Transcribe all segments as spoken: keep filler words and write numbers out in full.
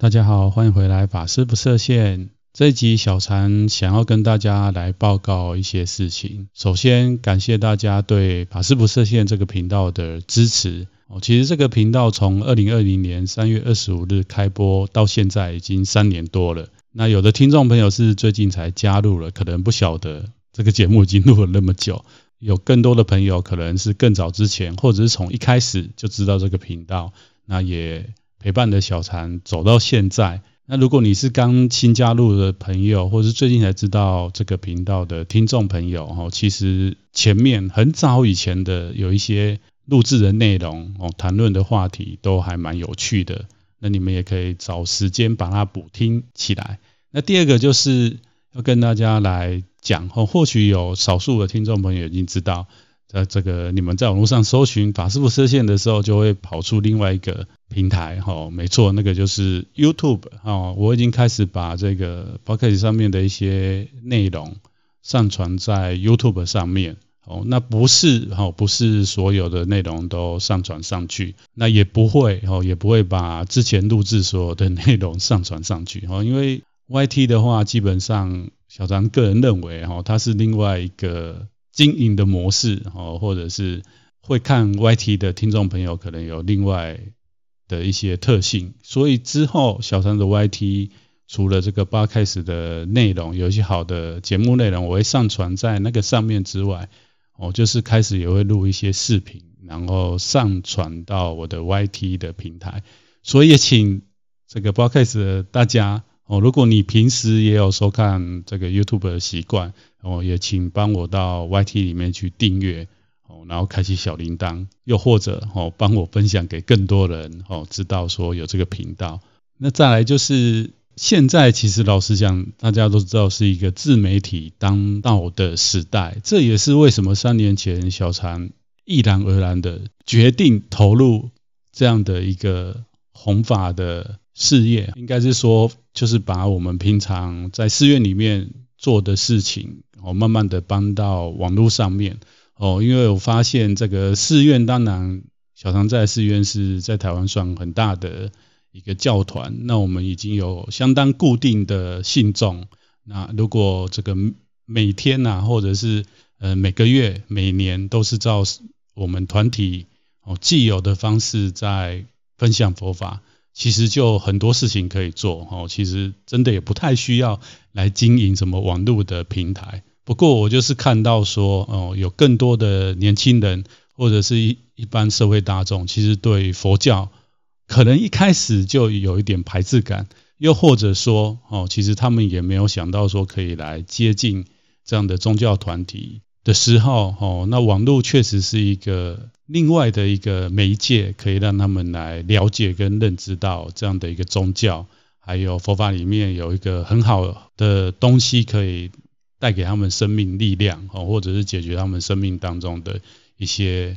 大家好，欢迎回来法师不设限。这一集小禅想要跟大家来报告一些事情。首先感谢大家对法师不设限这个频道的支持。其实这个频道从二零二零年三月二十五日开播到现在已经三年多了。那有的听众朋友是最近才加入了，可能不晓得这个节目已经录了那么久。有更多的朋友可能是更早之前，或者是从一开始就知道这个频道，那也陪伴的小禅走到现在。那如果你是刚新加入的朋友，或是最近才知道这个频道的听众朋友，其实前面很早以前的有一些录制的内容，谈论的话题都还蛮有趣的，那你们也可以找时间把它补听起来。那第二个就是要跟大家来讲，或许有少数的听众朋友已经知道，在这个你们在网络上搜寻法师不设限的时候，就会跑出另外一个平台，哦、没错，那个就是 YouTube，哦、我已经开始把这个 Podcast 上面的一些内容上传在 YouTube 上面，哦、那不是、哦、不是所有的内容都上传上去，那也不会、哦、也不会把之前录制所有的内容上传上去，哦、因为 Y T 的话基本上小禅个人认为，哦、它是另外一个经营的模式，或者是会看 Y T 的听众朋友可能有另外的一些特性，所以之后小禅的 Y T 除了这个 Podcast 的内容，有一些好的节目内容我会上传在那个上面之外，我就是开始也会录一些视频，然后上传到我的 Y T 的平台。所以也请这个 Podcast 的大家，哦、如果你平时也有收看这个 YouTube 的习惯，哦、也请帮我到 Y T 里面去订阅，哦、然后开启小铃铛，又或者，哦、帮我分享给更多人，哦、知道说有这个频道。那再来就是现在其实老实讲，大家都知道是一个自媒体当道的时代，这也是为什么三年前小禅毅然而然的决定投入这样的一个弘法的事业，应该是说就是把我们平常在寺院里面做的事情，哦、慢慢的搬到网络上面，哦、因为我发现这个寺院，当然小禅在寺院是在台湾算很大的一个教团，那我们已经有相当固定的信众，那如果这个每天啊，或者是呃每个月每年都是照我们团体，哦、既有的方式在分享佛法，其实就很多事情可以做，哦、其实真的也不太需要来经营什么网络的平台。不过我就是看到说，哦、有更多的年轻人或者是 一, 一般社会大众，其实对佛教可能一开始就有一点排斥感，又或者说，哦、其实他们也没有想到说可以来接近这样的宗教团体的时候，哦、那网络确实是一个另外的一个媒介，可以让他们来了解跟认知到这样的一个宗教，还有佛法里面有一个很好的东西可以带给他们生命力量，哦、或者是解决他们生命当中的一些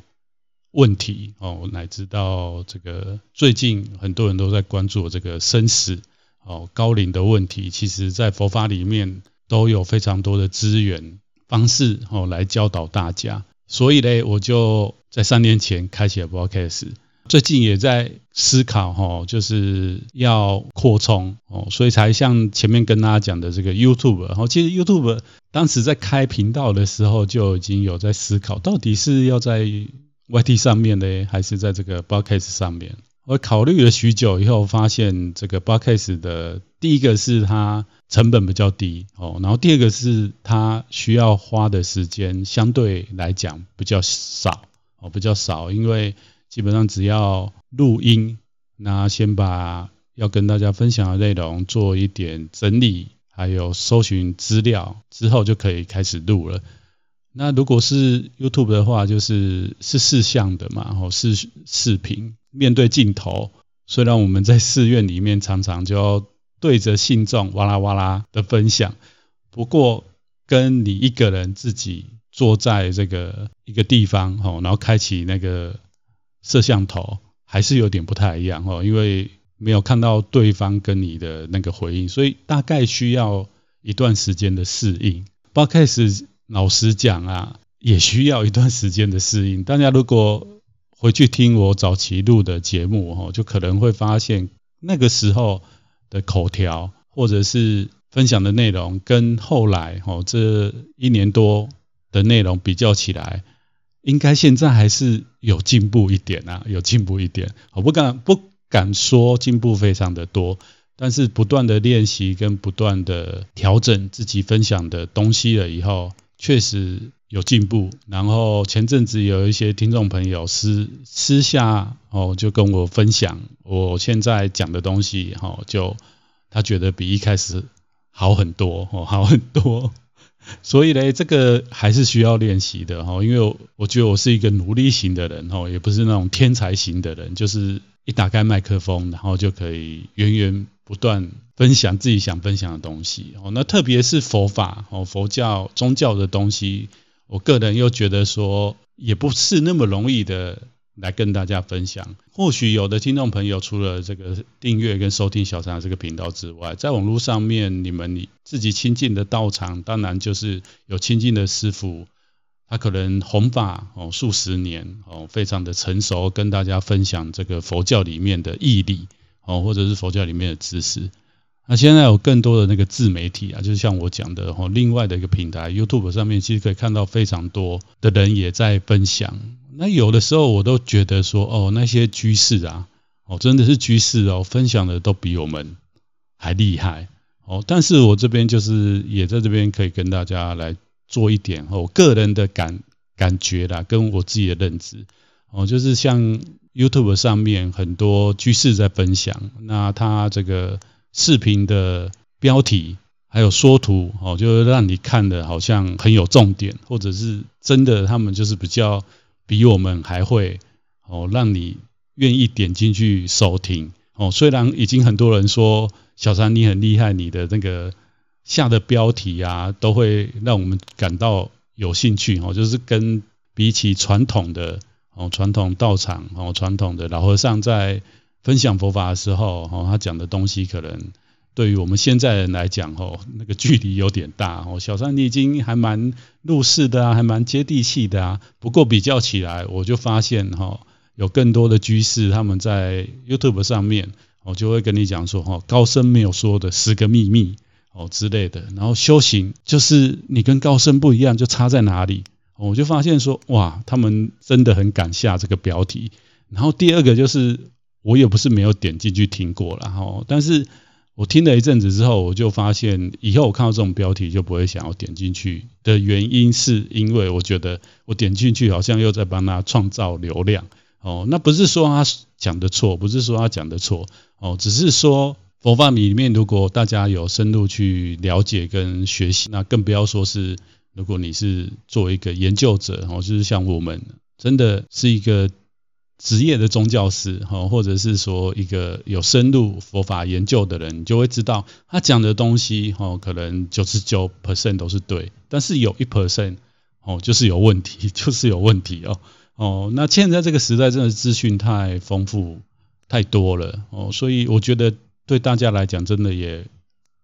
问题，哦、乃至到这个最近很多人都在关注这个生死，哦、高龄的问题，其实在佛法里面都有非常多的资源方式，哦、来教导大家。所以呢，我就在三年前开启了 Podcast， 最近也在思考，哦、就是要扩充，哦、所以才像前面跟大家讲的这个 YouTube，哦、其实 YouTube 当时在开频道的时候就已经有在思考，到底是要在 Y T 上面呢，还是在这个 Podcast 上面。我考虑了许久以后，发现这个 Podcast 的第一个是它成本比较低，哦、然后第二个是它需要花的时间相对来讲比较少，哦、比较少，因为基本上只要录音，那先把要跟大家分享的内容做一点整理，还有搜寻资料之后就可以开始录了。那如果是 YouTube 的话，就是是视像的嘛，哦、是视频面对镜头，虽然我们在寺院里面常常就要对着信众哇啦哇啦的分享，不过跟你一个人自己坐在这个一个地方，哦、然后开启那个摄像头还是有点不太一样，哦、因为没有看到对方跟你的那个回应，所以大概需要一段时间的适应。Podcast老实讲啊，也需要一段时间的适应。大家如果回去听我早期录的节目，就可能会发现那个时候的口条或者是分享的内容跟后来、哦、这一年多的内容比较起来，应该现在还是有进步一点啊，有进步一点。我不敢不敢说进步非常的多，但是不断的练习跟不断的调整自己分享的东西了以后，确实有进步。然后前阵子有一些听众朋友私私下、哦、就跟我分享我现在讲的东西、哦、就他觉得比一开始好很多、哦、好很多。所以嘞，这个还是需要练习的、哦、因为 我, 我觉得我是一个努力型的人、哦、也不是那种天才型的人，就是一打开麦克风然后就可以源源不断分享自己想分享的东西、哦、那特别是佛法、哦、佛教宗教的东西，我个人又觉得说也不是那么容易的来跟大家分享。或许有的听众朋友除了这个订阅跟收听小常这个频道之外，在网络上面你们自己亲近的道场，当然就是有亲近的师父，他可能弘法、哦、数十年、哦、非常的成熟，跟大家分享这个佛教里面的义理、哦、或者是佛教里面的知识。那现在有更多的那个自媒体啊，就是像我讲的、哦、另外的一个平台 YouTube 上面，其实可以看到非常多的人也在分享。那有的时候我都觉得说哦，那些居士啊、哦、真的是居士哦，分享的都比我们还厉害、哦、但是我这边就是也在这边可以跟大家来做一点、哦、我个人的感感觉啦，跟我自己的认知、哦、就是像 YouTube 上面很多居士在分享，那他这个视频的标题还有说图、哦、就让你看的好像很有重点，或者是真的他们就是比较比我们还会、哦、让你愿意点进去收听、哦、虽然已经很多人说小常你很厉害，你的那个下的标题啊都会让我们感到有兴趣、哦、就是跟比起传统的、哦、传统道场、哦、传统的老和尚在分享佛法的时候、哦、他讲的东西可能对于我们现在人来讲、哦、那个距离有点大、哦、小三你已经还蛮入世的啊，还蛮接地气的啊。不过比较起来我就发现、哦、有更多的居士他们在 YouTube 上面、哦、就会跟你讲说、哦、高僧没有说的十个秘密、哦、之类的，然后修行就是你跟高僧不一样就差在哪里、哦、我就发现说哇，他们真的很敢下这个标题。然后第二个就是我也不是没有点进去听过啦、哦、但是我听了一阵子之后，我就发现以后我看到这种标题就不会想要点进去的原因，是因为我觉得我点进去好像又在帮他创造流量、哦、那不是说他讲的错，不是说他讲的错、哦、只是说佛法里面如果大家有深入去了解跟学习，那更不要说是如果你是做一个研究者、哦、就是像我们真的是一个职业的宗教师，或者是说一个有深入佛法研究的人，你就会知道他讲的东西可能 百分之九十九 都是对，但是有 百分之一 就是有问题，就是有问题、哦哦、那现在这个时代真的资讯太丰富太多了、哦、所以我觉得对大家来讲真的也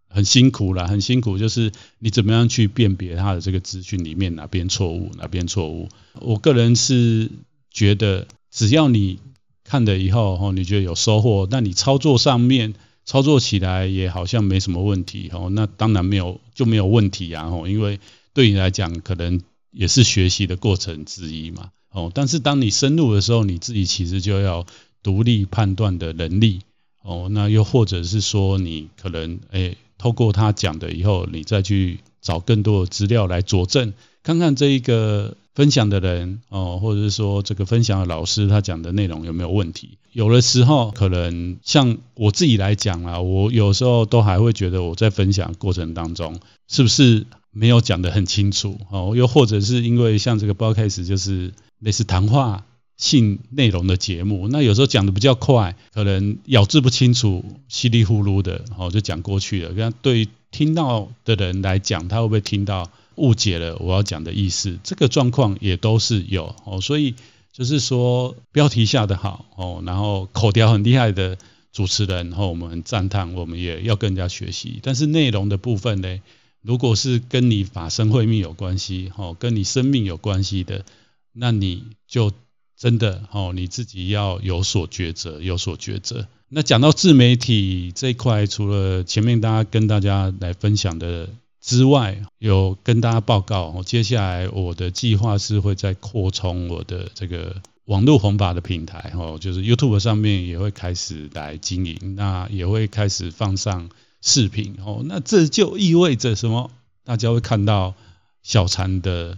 很辛苦啦，很辛苦，就是你怎么样去辨别他的这个资讯里面哪边错误哪边错误。我个人是觉得只要你看了以后、哦、你觉得有收获，那你操作上面操作起来也好像没什么问题、哦、那当然没有就没有问题啊、哦、因为对你来讲可能也是学习的过程之一嘛、哦、但是当你深入的时候，你自己其实就要独立判断的能力、哦、那又或者是说你可能诶透过他讲的以后，你再去找更多的资料来佐证，看看这一个分享的人、哦、或者是说这个分享的老师他讲的内容有没有问题。有的时候可能像我自己来讲啦，我有时候都还会觉得我在分享过程当中是不是没有讲得很清楚、哦、又或者是因为像这个 Podcast 就是类似谈话性内容的节目，那有时候讲得比较快，可能咬字不清楚稀里糊涂的、哦、就讲过去了，那对听到的人来讲他会不会听到误解了我要讲的意思，这个状况也都是有、哦、所以就是说标题下得好、哦、然后口条很厉害的主持人、哦、我们很赞叹，我们也要跟人家学习。但是内容的部分呢，如果是跟你法身慧命有关系、哦、跟你生命有关系的，那你就真的、哦、你自己要有所抉择有所抉择、那讲到自媒体这一块，除了前面大家跟大家来分享的之外，有跟大家报告，接下来我的计划是会再扩充我的这个网络弘法的平台，就是 YouTube 上面也会开始来经营，那也会开始放上视频，那这就意味着什么？大家会看到小禅的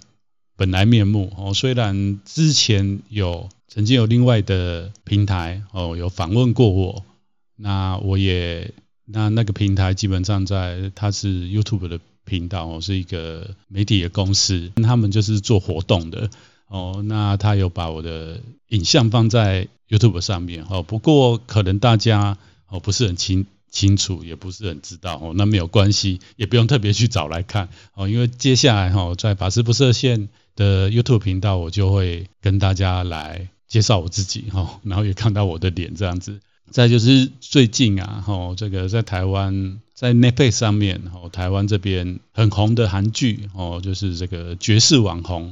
本来面目。虽然之前有曾经有另外的平台有访问过我，那我也那那个平台基本上在它是 YouTube 的频道，是一个媒体的公司，他们就是做活动的哦。那他有把我的影像放在 YouTube 上面哦，不过可能大家哦不是很清清楚，也不是很知道哦。那没有关系，也不用特别去找来看哦，因为接下来哈、哦、在法师不设限的 YouTube 频道，我就会跟大家来介绍我自己哦，然后也看到我的脸这样子。再就是最近啊，吼，这个在台湾，在 Netflix 上面，吼，台湾这边很红的韩剧，哦，就是这个《绝世网红》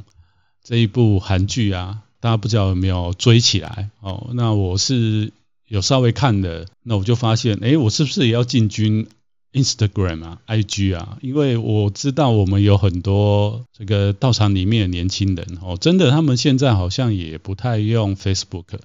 这一部韩剧啊，大家不知道有没有追起来？哦，那我是有稍微看的，那我就发现，哎，我是不是也要进军 Instagram 啊、I G 啊？因为我知道我们有很多这个道场里面的年轻人，哦，真的他们现在好像也不太用 Facebook。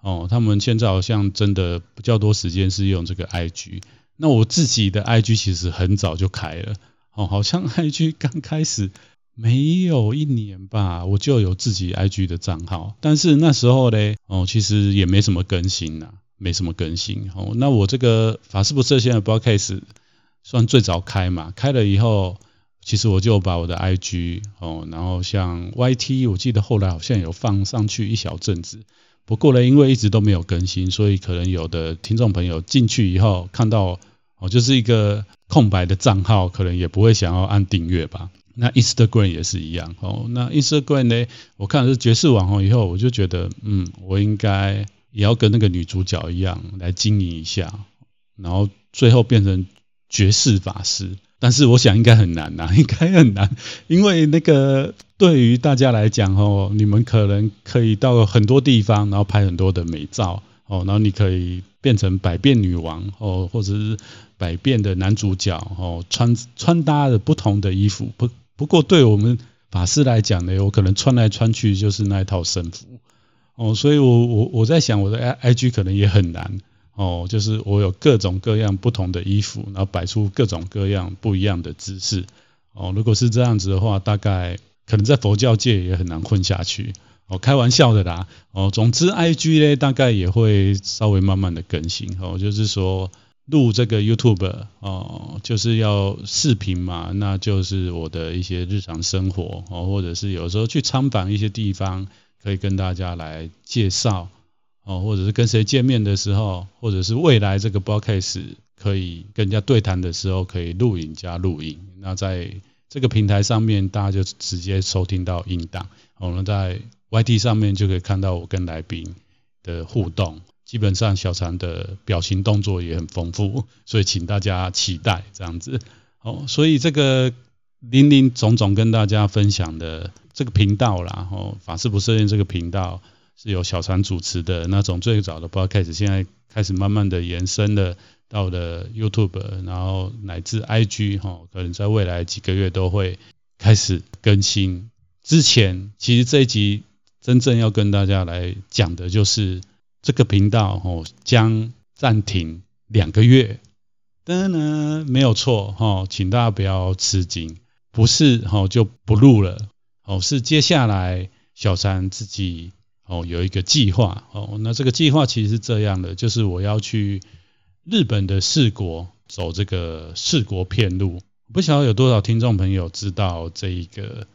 哦，他们现在好像真的比较多时间是用这个 I G。那我自己的 I G 其实很早就开了，哦，好像 I G 刚开始没有一年吧，我就有自己 I G 的账号。但是那时候嘞，哦，其实也没什么更新啦，没什么更新。哦，那我这个法师不设限的 Podcast 算最早开嘛，开了以后，其实我就把我的 I G 哦，然后像 Y T， 我记得后来好像有放上去一小阵子。不过呢，因为一直都没有更新，所以可能有的听众朋友进去以后看到哦，就是一个空白的账号，可能也不会想要按订阅吧。那 Instagram 也是一样哦。那 Instagram 呢，我看了是绝世网红以后，我就觉得嗯，我应该也要跟那个女主角一样来经营一下，然后最后变成绝世法师。但是我想应该很难呐、啊，应该很难，因为那个对于大家来讲哦，你们可能可以到很多地方，然后拍很多的美照哦，然后你可以变成百变女王哦，或者是百变的男主角哦，穿穿搭的不同的衣服。不不过对我们法师来讲呢，我可能穿来穿去就是那一套僧服哦，所以我我我在想我的 I G 可能也很难。哦，就是我有各种各样不同的衣服，然后摆出各种各样不一样的姿势。哦，如果是这样子的话，大概可能在佛教界也很难混下去。哦，开玩笑的啦。哦，总之 I G 呢，大概也会稍微慢慢的更新。哦，就是说录这个 YouTube 哦，就是要视频嘛，那就是我的一些日常生活哦，或者是有时候去参访一些地方，可以跟大家来介绍。哦，或者是跟谁见面的时候，或者是未来这个 podcast 可以跟人家对谈的时候，可以录影加录影。那在这个平台上面，大家就直接收听到音档。我们在 Y T 上面就可以看到我跟来宾的互动。基本上小禅的表情动作也很丰富，所以请大家期待这样子。哦，所以这个林林总总跟大家分享的这个频道啦，哦，法师不设限这个频道。是由小禅主持的那种最早的 podcast， 现在开始慢慢的延伸了到了 YouTube， 然后乃至 I G， 哈、哦，可能在未来几个月都会开始更新。之前其实这一集真正要跟大家来讲的就是这个频道哦将暂停两个月，当然没有错哈、哦，请大家不要吃惊，不是哈、哦、就不录了，哦是接下来小禅自己。哦，有一个计划哦，那这个计划其实是这样的，就是我要去日本的四国走这个四国遍路，不晓得有多少听众朋友知道这一个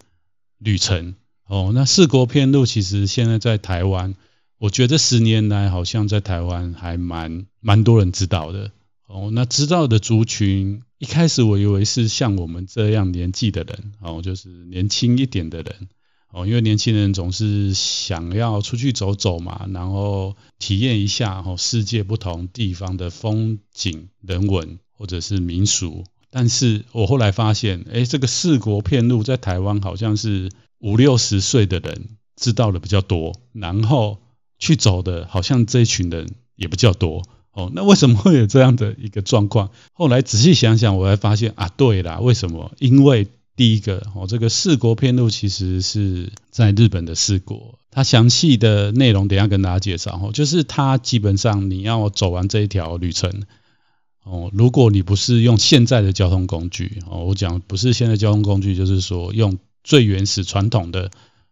旅程哦。那四国遍路其实现在在台湾，我觉得十年来好像在台湾还蛮蛮多人知道的哦。那知道的族群，一开始我以为是像我们这样年纪的人哦，就是年轻一点的人。哦，因为年轻人总是想要出去走走嘛，然后体验一下哦世界不同地方的风景、人文或者是民俗。但是我后来发现，哎，这个四国遍路在台湾好像是五六十岁的人知道的比较多，然后去走的好像这一群人也比较多哦，那为什么会有这样的一个状况？后来仔细想想，我才发现啊，对啦，为什么？因为第一个，哦，这个四国遍路其实是在日本的四国，它详细的内容等一下跟大家介绍，哦，就是它基本上你要走完这一条旅程，哦，如果你不是用现在的交通工具，哦，我讲不是现在交通工具，就是说用最原始传统的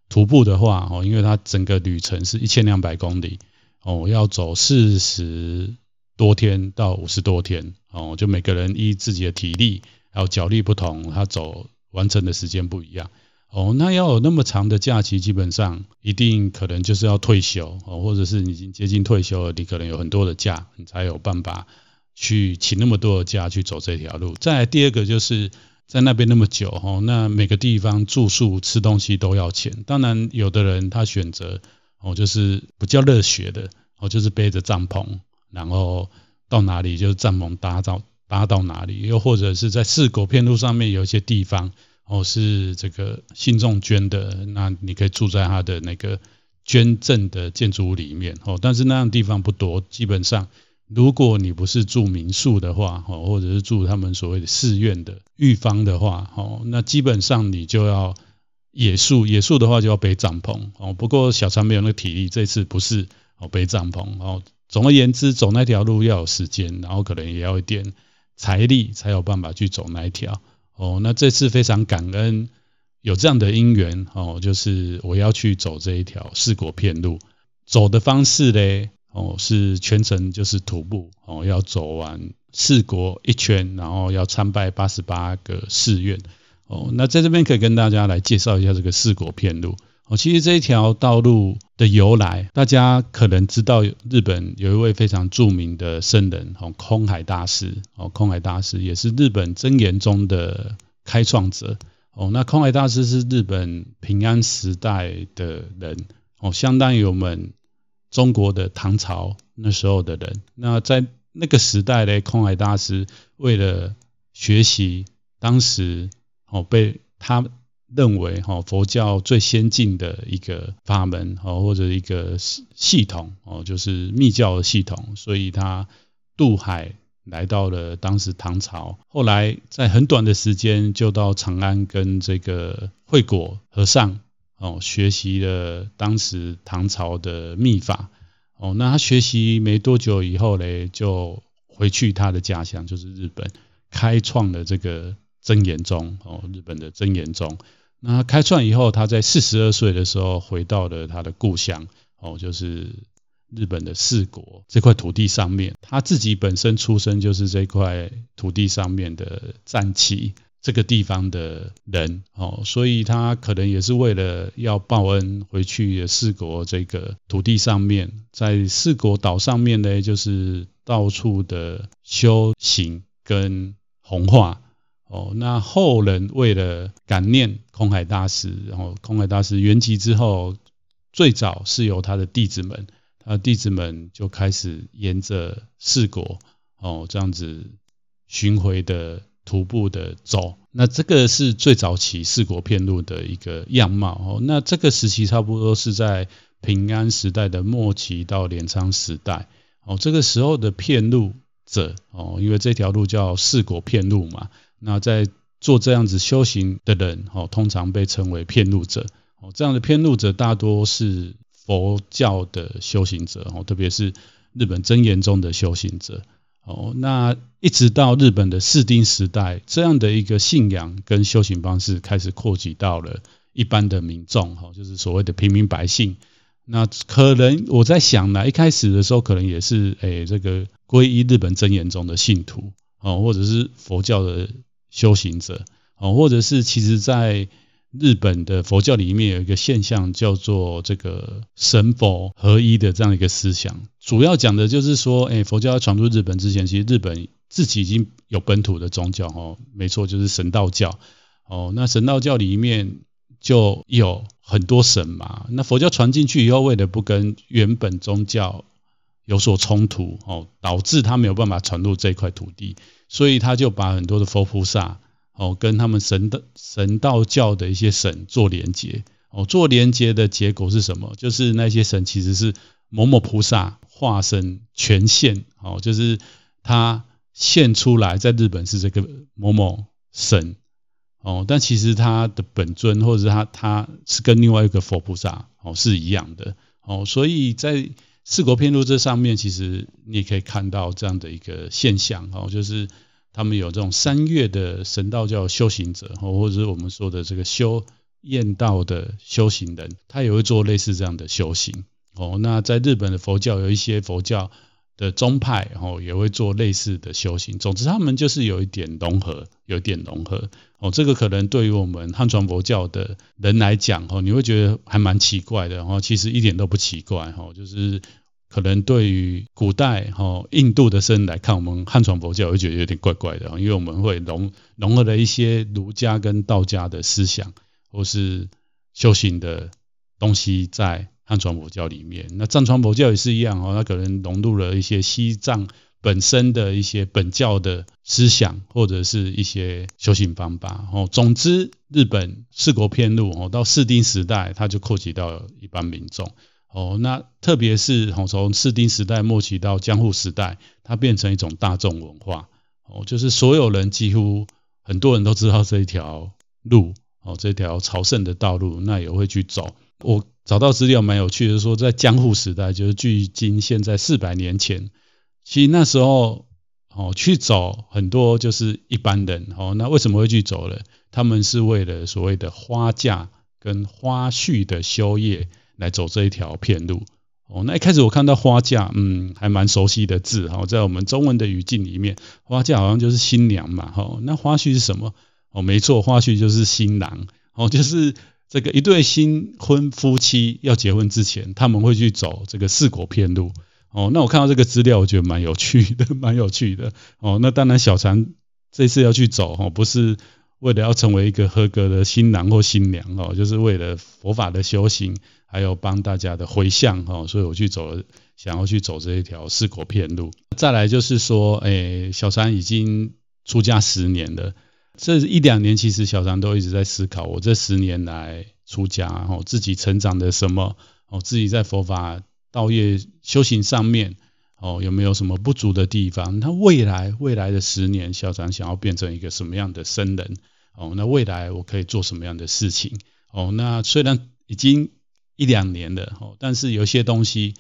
徒步的话，哦，因为它整个旅程是一千两百公里，哦，要走四十多天到五十多天，哦，就每个人依自己的体力还有脚力不同，他走完成的时间不一样，哦，那要有那么长的假期，基本上一定可能就是要退休，哦，或者是你已经接近退休了，你可能有很多的假，你才有办法去请那么多的假去走这条路。再来第二个就是在那边那么久，哦，那每个地方住宿吃东西都要钱，当然有的人他选择，哦，就是比较热血的，哦，就是背着帐篷，然后到哪里就是帐篷搭到搭到哪里，又或者是在四国遍路上面有一些地方，哦，是这个信众捐的，那你可以住在他的那个捐赠的建筑物里面，哦，但是那样的地方不多，基本上如果你不是住民宿的话，哦，或者是住他们所谓的寺院的浴坊的话，哦，那基本上你就要野宿，野宿的话就要背帐篷，哦，不过小常没有那个体力，这次不是，哦，背帐篷，哦，总而言之走那条路要有时间，然后可能也要一点财力才有办法去走那一条，哦，那这次非常感恩有这样的因缘，哦，就是我要去走这一条四国遍路，走的方式嘞，哦，是全程就是徒步，哦，要走完四国一圈，然后要参拜八十八个寺院，哦，那在这边可以跟大家来介绍一下这个四国遍路，哦，其实这一条道路的由来，大家可能知道日本有一位非常著名的圣人，哦，空海大师，哦，空海大师也是日本真言宗的开创者，哦，那空海大师是日本平安时代的人，哦，相当于我们中国的唐朝那时候的人，那在那个时代呢，空海大师为了学习当时，哦，被他认为佛教最先进的一个法门或者一个系统，就是密教的系统，所以他渡海来到了当时唐朝，后来在很短的时间就到长安跟这个慧果和尚学习了当时唐朝的密法。那他学习没多久以后呢，就回去他的家乡就是日本，开创了这个真言宗，日本的真言宗。那开创以后，他在四十二岁的时候回到了他的故乡，哦，就是日本的四国这块土地上面，他自己本身出生就是这块土地上面的战旗这个地方的人，哦，所以他可能也是为了要报恩，回去四国这个土地上面，在四国岛上面呢，就是到处的修行跟弘化。哦，那后人为了感念空海大师，然后空海大师圆寂之后，最早是由他的弟子们，他的弟子们就开始沿着四国，哦，这样子巡回的徒步的走。那这个是最早期四国遍路的一个样貌，哦，那这个时期差不多是在平安时代的末期到镰仓时代，哦，这个时候的遍路者，哦，因为这条路叫四国遍路嘛，那在做这样子修行的人，哦，通常被称为遍路者，哦，这样的遍路者大多是佛教的修行者，哦，特别是日本真言宗的修行者，哦，那一直到日本的室町时代，这样的一个信仰跟修行方式开始扩及到了一般的民众，哦，就是所谓的平民百姓。那可能我在想呢，一开始的时候可能也是诶这个皈依日本真言宗的信徒，哦，或者是佛教的修行者，哦，或者是其实在日本的佛教里面有一个现象叫做这个神佛合一的这样一个思想，主要讲的就是说，哎，佛教传入日本之前，其实日本自己已经有本土的宗教，哦，没错，就是神道教，哦，那神道教里面就有很多神嘛，那佛教传进去以后，为了不跟原本宗教有所冲突，哦，导致他没有办法传入这块土地，所以他就把很多的佛菩萨，哦，跟他们 神, 的神道教的一些神做连结，哦，做连结的结果是什么？就是那些神其实是某某菩萨化身全现、哦、就是他现出来在日本是这个某某神、哦、但其实他的本尊或者是 他, 他是跟另外一个佛菩萨、哦、是一样的、哦、所以在四国遍路这上面其实你也可以看到这样的一个现象、哦、就是他们有这种三月的神道教修行者、哦、或者是我们说的这个修验道的修行人，他也会做类似这样的修行、哦、那在日本的佛教有一些佛教的宗派、哦、也会做类似的修行，总之他们就是有一点融合有一点融合、哦、这个可能对于我们汉传佛教的人来讲、哦、你会觉得还蛮奇怪的、哦、其实一点都不奇怪、哦、就是可能对于古代、哦、印度的僧来看，我们汉传佛教会觉得有点怪怪的、哦、因为我们会 融, 融合了一些儒家跟道家的思想或是修行的东西在汉传佛教里面，那藏传佛教也是一样、哦、它可能融入了一些西藏本身的一些本教的思想或者是一些修行方法、哦、总之日本四国遍路、哦、到室町时代它就扩及到一般民众、哦、那特别是、哦、从室町时代末期到江户时代，它变成一种大众文化、哦、就是所有人几乎很多人都知道这一条路哦、这条朝圣的道路，那也会去走。我找到资料蛮有趣的，说在江户时代，就是距今现在四百年前，其实那时候、哦、去走很多就是一般人、哦、那为什么会去走呢？他们是为了所谓的花嫁跟花絮的修业来走这一条遍路、哦、那一开始我看到花嫁嗯，还蛮熟悉的字、哦、在我们中文的语境里面，花嫁好像就是新娘嘛、哦、那花絮是什么？哦，没错，花絮就是新郎，哦，就是这个一对新婚夫妻要结婚之前，他们会去走这个四国遍路，哦，那我看到这个资料，我觉得蛮有趣的，蛮有趣的，哦，那当然小禅这次要去走，哦，不是为了要成为一个合格的新郎或新娘，哦，就是为了佛法的修行，还有帮大家的回向，哦，所以我去走了，想要去走这一条四国遍路。再来就是说，哎，小禅已经出家十年了。这一两年其实小禅都一直在思考，我这十年来出家、哦、自己成长的什么、哦、自己在佛法道业修行上面、哦、有没有什么不足的地方，那未来未来的十年小禅想要变成一个什么样的僧人、哦、那未来我可以做什么样的事情、哦、那虽然已经一两年了、哦、但是有些东西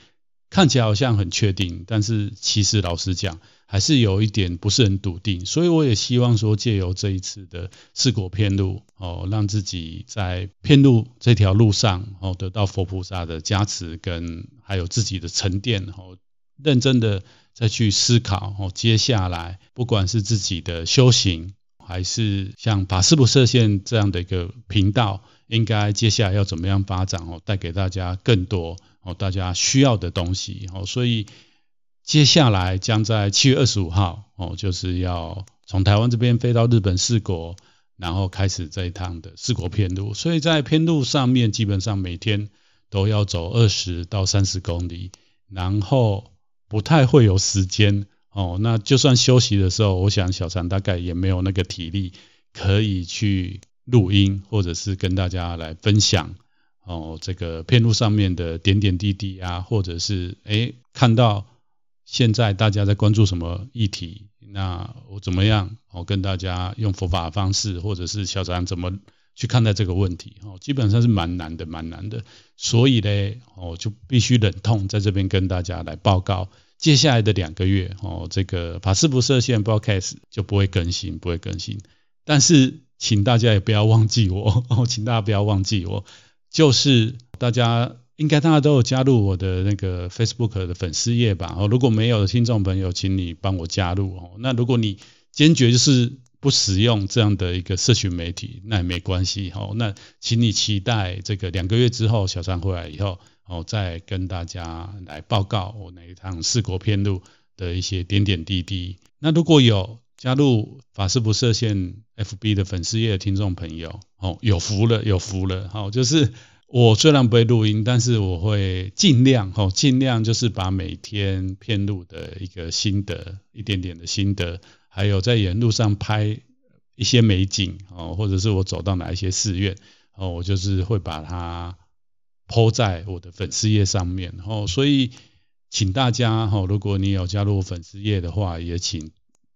看起来好像很确定，但是其实老实讲还是有一点不是很笃定，所以我也希望说借由这一次的四国遍路、哦、让自己在遍路这条路上、哦、得到佛菩萨的加持跟还有自己的沉淀、哦、认真的再去思考、哦、接下来不管是自己的修行还是像法师不设限这样的一个频道应该接下来要怎么样发展、哦、带给大家更多、哦、大家需要的东西、哦、所以接下来将在七月二十五号、哦、就是要从台湾这边飞到日本四国，然后开始这一趟的四国遍路，所以在遍路上面基本上每天都要走二十到三十公里，然后不太会有时间、哦、那就算休息的时候我想小禅大概也没有那个体力可以去录音或者是跟大家来分享、哦、这个遍路上面的点点滴滴啊，或者是诶看到现在大家在关注什么议题，那我怎么样、哦、跟大家用佛法的方式或者是小禅怎么去看待这个问题、哦、基本上是蛮难的蛮难的所以呢、哦、就必须忍痛在这边跟大家来报告，接下来的两个月、哦、这个法师不设限 Podcast 就不会更新不会更新但是请大家也不要忘记我、哦、请大家不要忘记我，就是大家应该大家都有加入我的那个 Facebook 的粉丝页吧、哦、如果没有的听众朋友请你帮我加入、哦、那如果你坚决就是不使用这样的一个社群媒体那也没关系、哦、那请你期待这个两个月之后小禅回来以后、哦、再跟大家来报告我那一趟四国遍路的一些点点滴滴，那如果有加入法师不设限 F B 的粉丝页的听众朋友、哦、有福了有福了、哦、就是我虽然不会录音，但是我会尽量、哦、尽量就是把每天遍路的一个心得一点点的心得，还有在沿路上拍一些美景、哦、或者是我走到哪一些寺院、哦、我就是会把它 po 在我的粉丝页上面、哦、所以请大家、哦、如果你有加入粉丝页的话，也请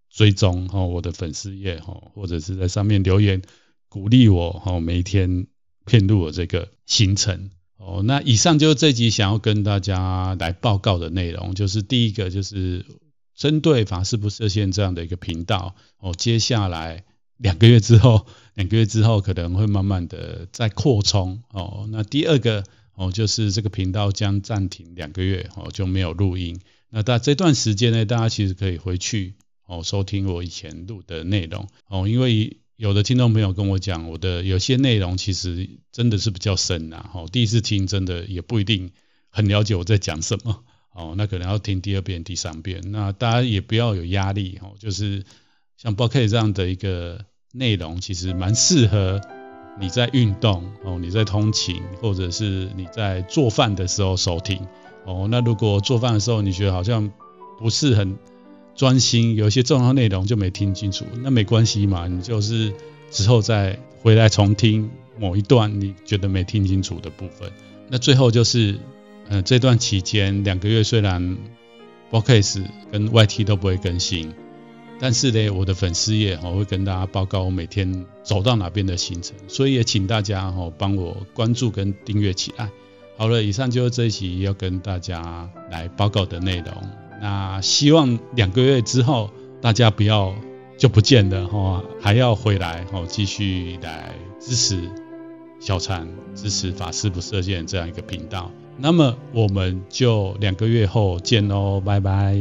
追踪、哦、我的粉丝页、哦、或者是在上面留言鼓励我、哦、每一天骗入我这个行程、哦、那以上就是这集想要跟大家来报告的内容，就是第一个就是针对法式不设限这样的一个频道、哦、接下来两个月之后两个月之后可能会慢慢的再扩充、哦、那第二个、哦、就是这个频道将暂停两个月、哦、就没有录音，那在这段时间内大家其实可以回去、哦、收听我以前录的内容、哦、因为有的听众朋友跟我讲我的有些内容其实真的是比较深啊、哦、第一次听真的也不一定很了解我在讲什么、哦、那可能要听第二遍第三遍，那大家也不要有压力、哦、就是像 Podcast 这样的一个内容其实蛮适合你在运动、哦、你在通勤或者是你在做饭的时候收听、哦、那如果做饭的时候你觉得好像不是很专心，有一些重要内容就没听清楚，那没关系嘛，你就是之后再回来重听某一段你觉得没听清楚的部分。那最后就是、呃、这段期间两个月虽然 Podcast 跟 Y T 都不会更新，但是呢，我的粉丝页、哦、会跟大家报告我每天走到哪边的行程，所以也请大家、哦、帮我关注跟订阅起来。好了，以上就是这一期要跟大家来报告的内容，那希望两个月之后大家不要就不见了、哦、还要回来、哦、继续来支持小禅，支持法式不设限这样一个频道，那么我们就两个月后见咯，拜拜。